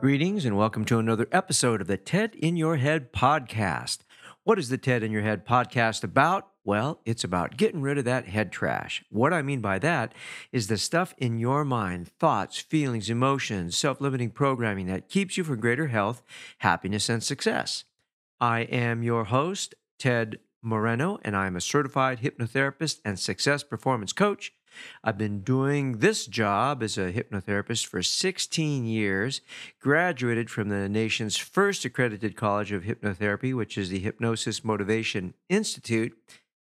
Greetings and welcome to another episode of the TED in Your Head podcast. What is the TED in Your Head podcast about? Well, it's about getting rid of that head trash. What I mean by that is the stuff in your mind, thoughts, feelings, emotions, self-limiting programming that keeps you from greater health, happiness, and success. I am your host, Ted Moreno, and I'm a certified hypnotherapist and success performance coach. I've been doing this job as a hypnotherapist for 16 years, graduated from the nation's first accredited college of hypnotherapy, which is the Hypnosis Motivation Institute,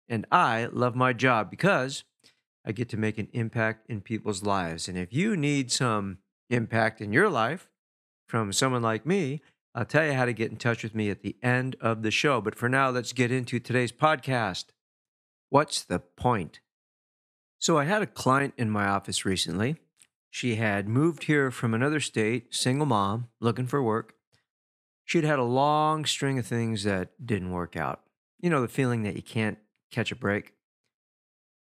and I love my job because I get to make an impact in people's lives. And if you need some impact in your life from someone like me, I'll tell you how to get in touch with me at the end of the show. But for now, let's get into today's podcast. What's the point? So I had a client in my office recently. She had moved here from another state, single mom, looking for work. She'd had a long string of things that didn't work out. You know, the feeling that you can't catch a break.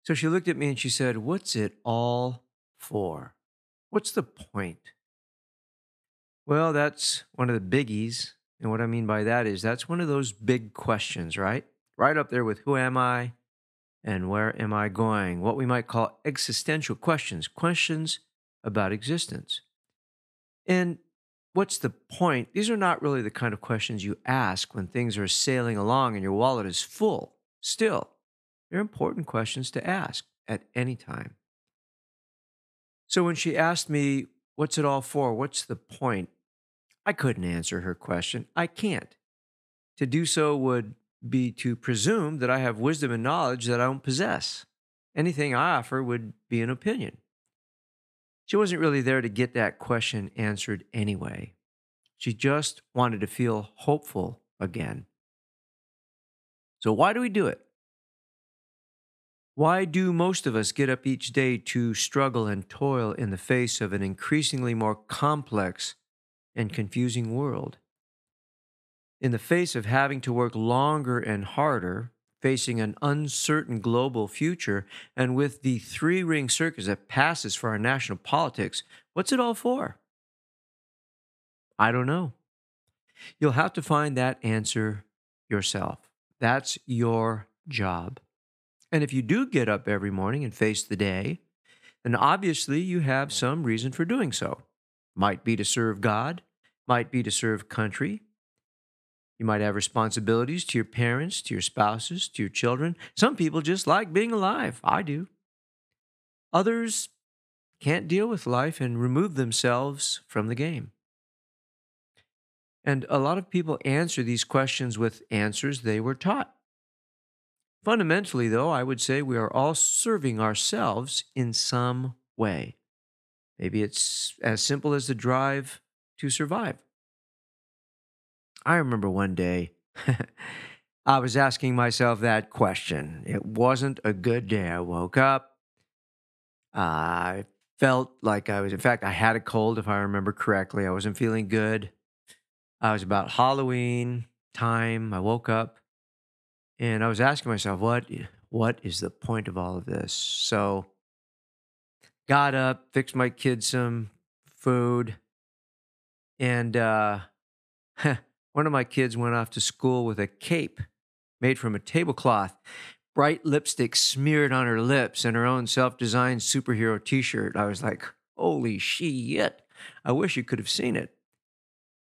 So she looked at me and she said, "What's it all for? What's the point?" Well, that's one of the biggies. And what I mean by that is that's one of those big questions, right? Right up there with who am I? And where am I going? What we might call existential questions, questions about existence. And what's the point? These are not really the kind of questions you ask when things are sailing along and your wallet is full. Still, they're important questions to ask at any time. So when she asked me, "What's it all for? What's the point?" I couldn't answer her question. I can't. To do so would be to presume that I have wisdom and knowledge that I don't possess. Anything I offer would be an opinion. She wasn't really there to get that question answered anyway. She just wanted to feel hopeful again. So why do we do it? Why do most of us get up each day to struggle and toil in the face of an increasingly more complex and confusing world? In the face of having to work longer and harder, facing an uncertain global future, and with the three-ring circus that passes for our national politics, what's it all for? I don't know. You'll have to find that answer yourself. That's your job. And if you do get up every morning and face the day, then obviously you have some reason for doing so. Might be to serve God, might be to serve country. You might have responsibilities to your parents, to your spouses, to your children. Some people just like being alive. I do. Others can't deal with life and remove themselves from the game. And a lot of people answer these questions with answers they were taught. Fundamentally, though, I would say we are all serving ourselves in some way. Maybe it's as simple as the drive to survive. I remember one day, I was asking myself that question. It wasn't a good day. I woke up. I felt like I was, in fact, I had a cold, if I remember correctly. I wasn't feeling good. I was about Halloween time. I woke up and I was asking myself, what is the point of all of this? So got up, fixed my kids some food, and one of my kids went off to school with a cape made from a tablecloth, bright lipstick smeared on her lips, and her own self-designed superhero T-shirt. I was like, holy shit, I wish you could have seen it.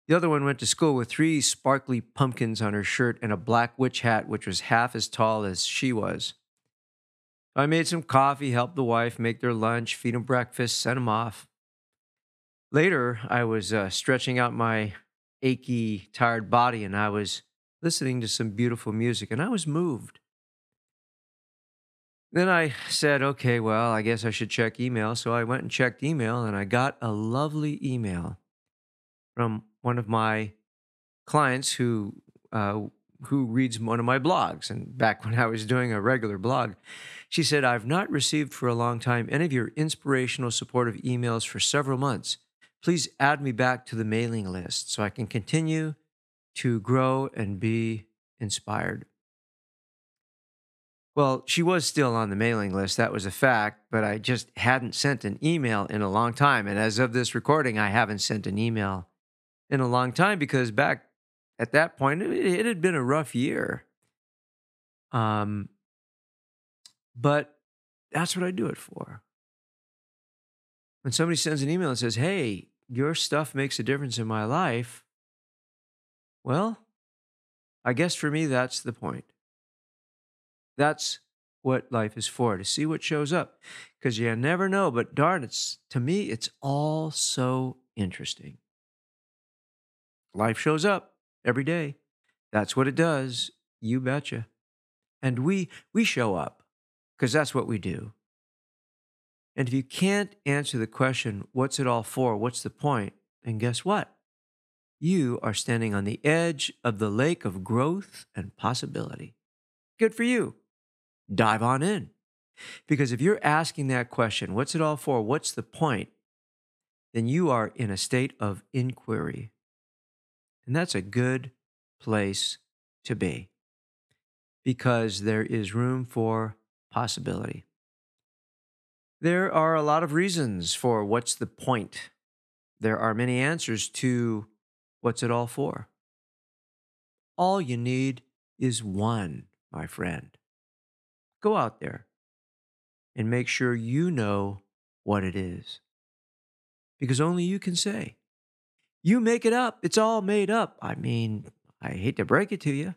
The other one went to school with three sparkly pumpkins on her shirt and a black witch hat, which was half as tall as she was. I made some coffee, helped the wife make their lunch, feed them breakfast, sent them off. Later, I was stretching out my achy, tired body, and I was listening to some beautiful music, and I was moved. Then I said, okay, well, I guess I should check email. So I went and checked email, and I got a lovely email from one of my clients who reads one of my blogs. And back when I was doing a regular blog, she said, I've not received for a long time any of your inspirational supportive emails for several months. Please add me back to the mailing list so I can continue to grow and be inspired. Well, she was still on the mailing list. That was a fact, but I just hadn't sent an email in a long time. And as of this recording, I haven't sent an email in a long time because back at that point, it had been a rough year. But that's what I do it for. When somebody sends an email and says, hey, your stuff makes a difference in my life, well, I guess for me, that's the point. That's what life is for, to see what shows up. Because you never know, but darn, to me, it's all so interesting. Life shows up every day. That's what it does. You betcha. And we show up because that's what we do. And if you can't answer the question, what's it all for? What's the point? And guess what? You are standing on the edge of the lake of growth and possibility. Good for you. Dive on in. Because if you're asking that question, what's it all for? What's the point? Then you are in a state of inquiry. And that's a good place to be because there is room for possibility. There are a lot of reasons for what's the point. There are many answers to what's it all for. All you need is one, my friend. Go out there and make sure you know what it is because only you can say. You make it up. It's all made up. I mean, I hate to break it to you,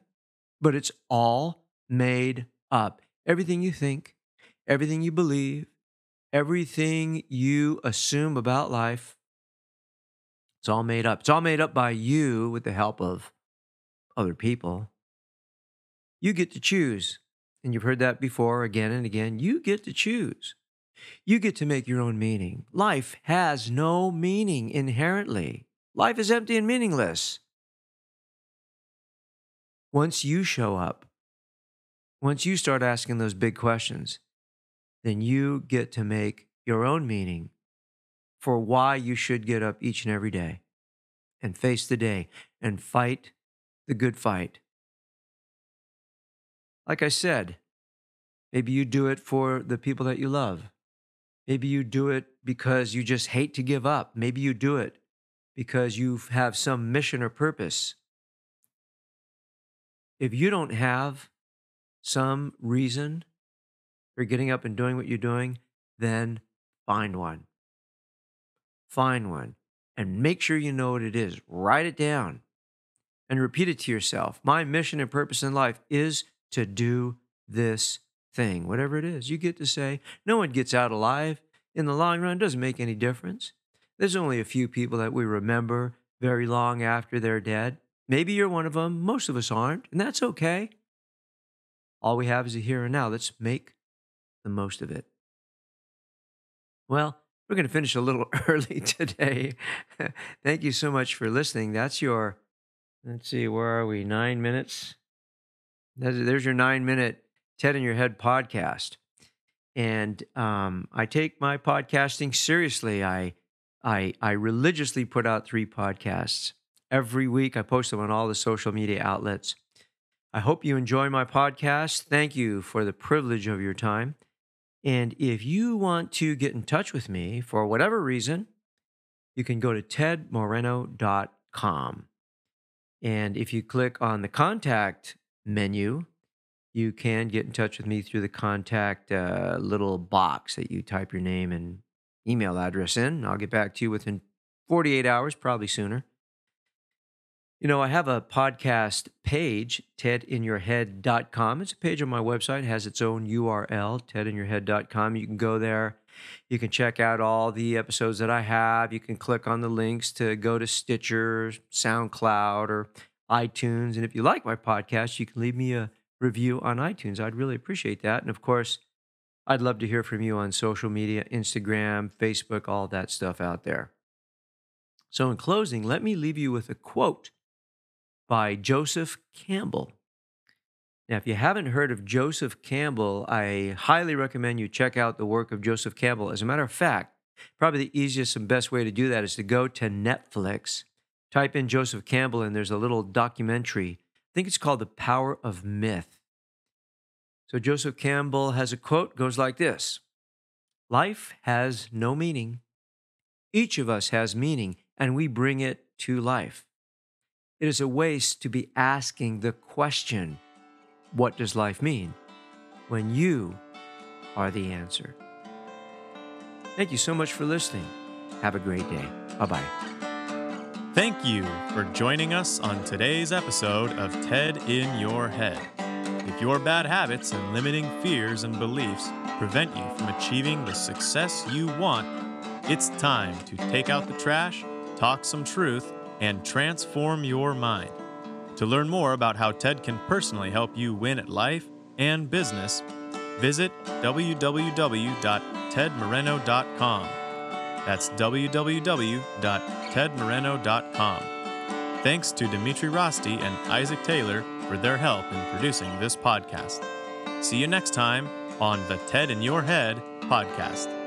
but it's all made up. Everything you think, everything you believe, everything you assume about life, it's all made up. It's all made up by you with the help of other people. You get to choose. And you've heard that before again and again. You get to choose. You get to make your own meaning. Life has no meaning inherently. Life is empty and meaningless. Once you show up, once you start asking those big questions, then you get to make your own meaning for why you should get up each and every day and face the day and fight the good fight. Like I said, maybe you do it for the people that you love. Maybe you do it because you just hate to give up. Maybe you do it because you have some mission or purpose. If you don't have some reason for getting up and doing what you're doing, then find one. Find one and make sure you know what it is. Write it down and repeat it to yourself. My mission and purpose in life is to do this thing, whatever it is. You get to say, no one gets out alive. In the long run, it doesn't make any difference. There's only a few people that we remember very long after they're dead. Maybe you're one of them. Most of us aren't, and that's okay. All we have is a here and now. Let's make the most of it. Well, we're going to finish a little early today. Thank you so much for listening. That's your, let's see, where are we? 9 minutes. There's your 9-minute Ted in Your Head podcast. And I take my podcasting seriously. I religiously put out 3 podcasts. Every week, I post them on all the social media outlets. I hope you enjoy my podcast. Thank you for the privilege of your time. And if you want to get in touch with me for whatever reason, you can go to tedmoreno.com. And if you click on the contact menu, you can get in touch with me through the contact little box that you type your name and email address in. I'll get back to you within 48 hours, probably sooner. You know, I have a podcast page, tedinyourhead.com. It's a page on my website. It has its own URL, tedinyourhead.com. You can go there. You can check out all the episodes that I have. You can click on the links to go to Stitcher, SoundCloud, or iTunes. And if you like my podcast, you can leave me a review on iTunes. I'd really appreciate that. And of course, I'd love to hear from you on social media, Instagram, Facebook, all that stuff out there. So in closing, let me leave you with a quote by Joseph Campbell. Now, if you haven't heard of Joseph Campbell, I highly recommend you check out the work of Joseph Campbell. As a matter of fact, probably the easiest and best way to do that is to go to Netflix, type in Joseph Campbell, and there's a little documentary. I think it's called The Power of Myth. So Joseph Campbell has a quote, goes like this: "Life has no meaning. Each of us has meaning, and we bring it to life. It is a waste to be asking the question, 'What does life mean?' when you are the answer." Thank you so much for listening. Have a great day. Bye-bye. Thank you for joining us on today's episode of TED in Your Head. If your bad habits and limiting fears and beliefs prevent you from achieving the success you want, it's time to take out the trash, talk some truth, and transform your mind. To learn more about how TED can personally help you win at life and business, visit www.tedmoreno.com. That's www.tedmoreno.com. Thanks to Dimitri Rosti and Isaac Taylor for their help in producing this podcast. See you next time on the TED in Your Head podcast.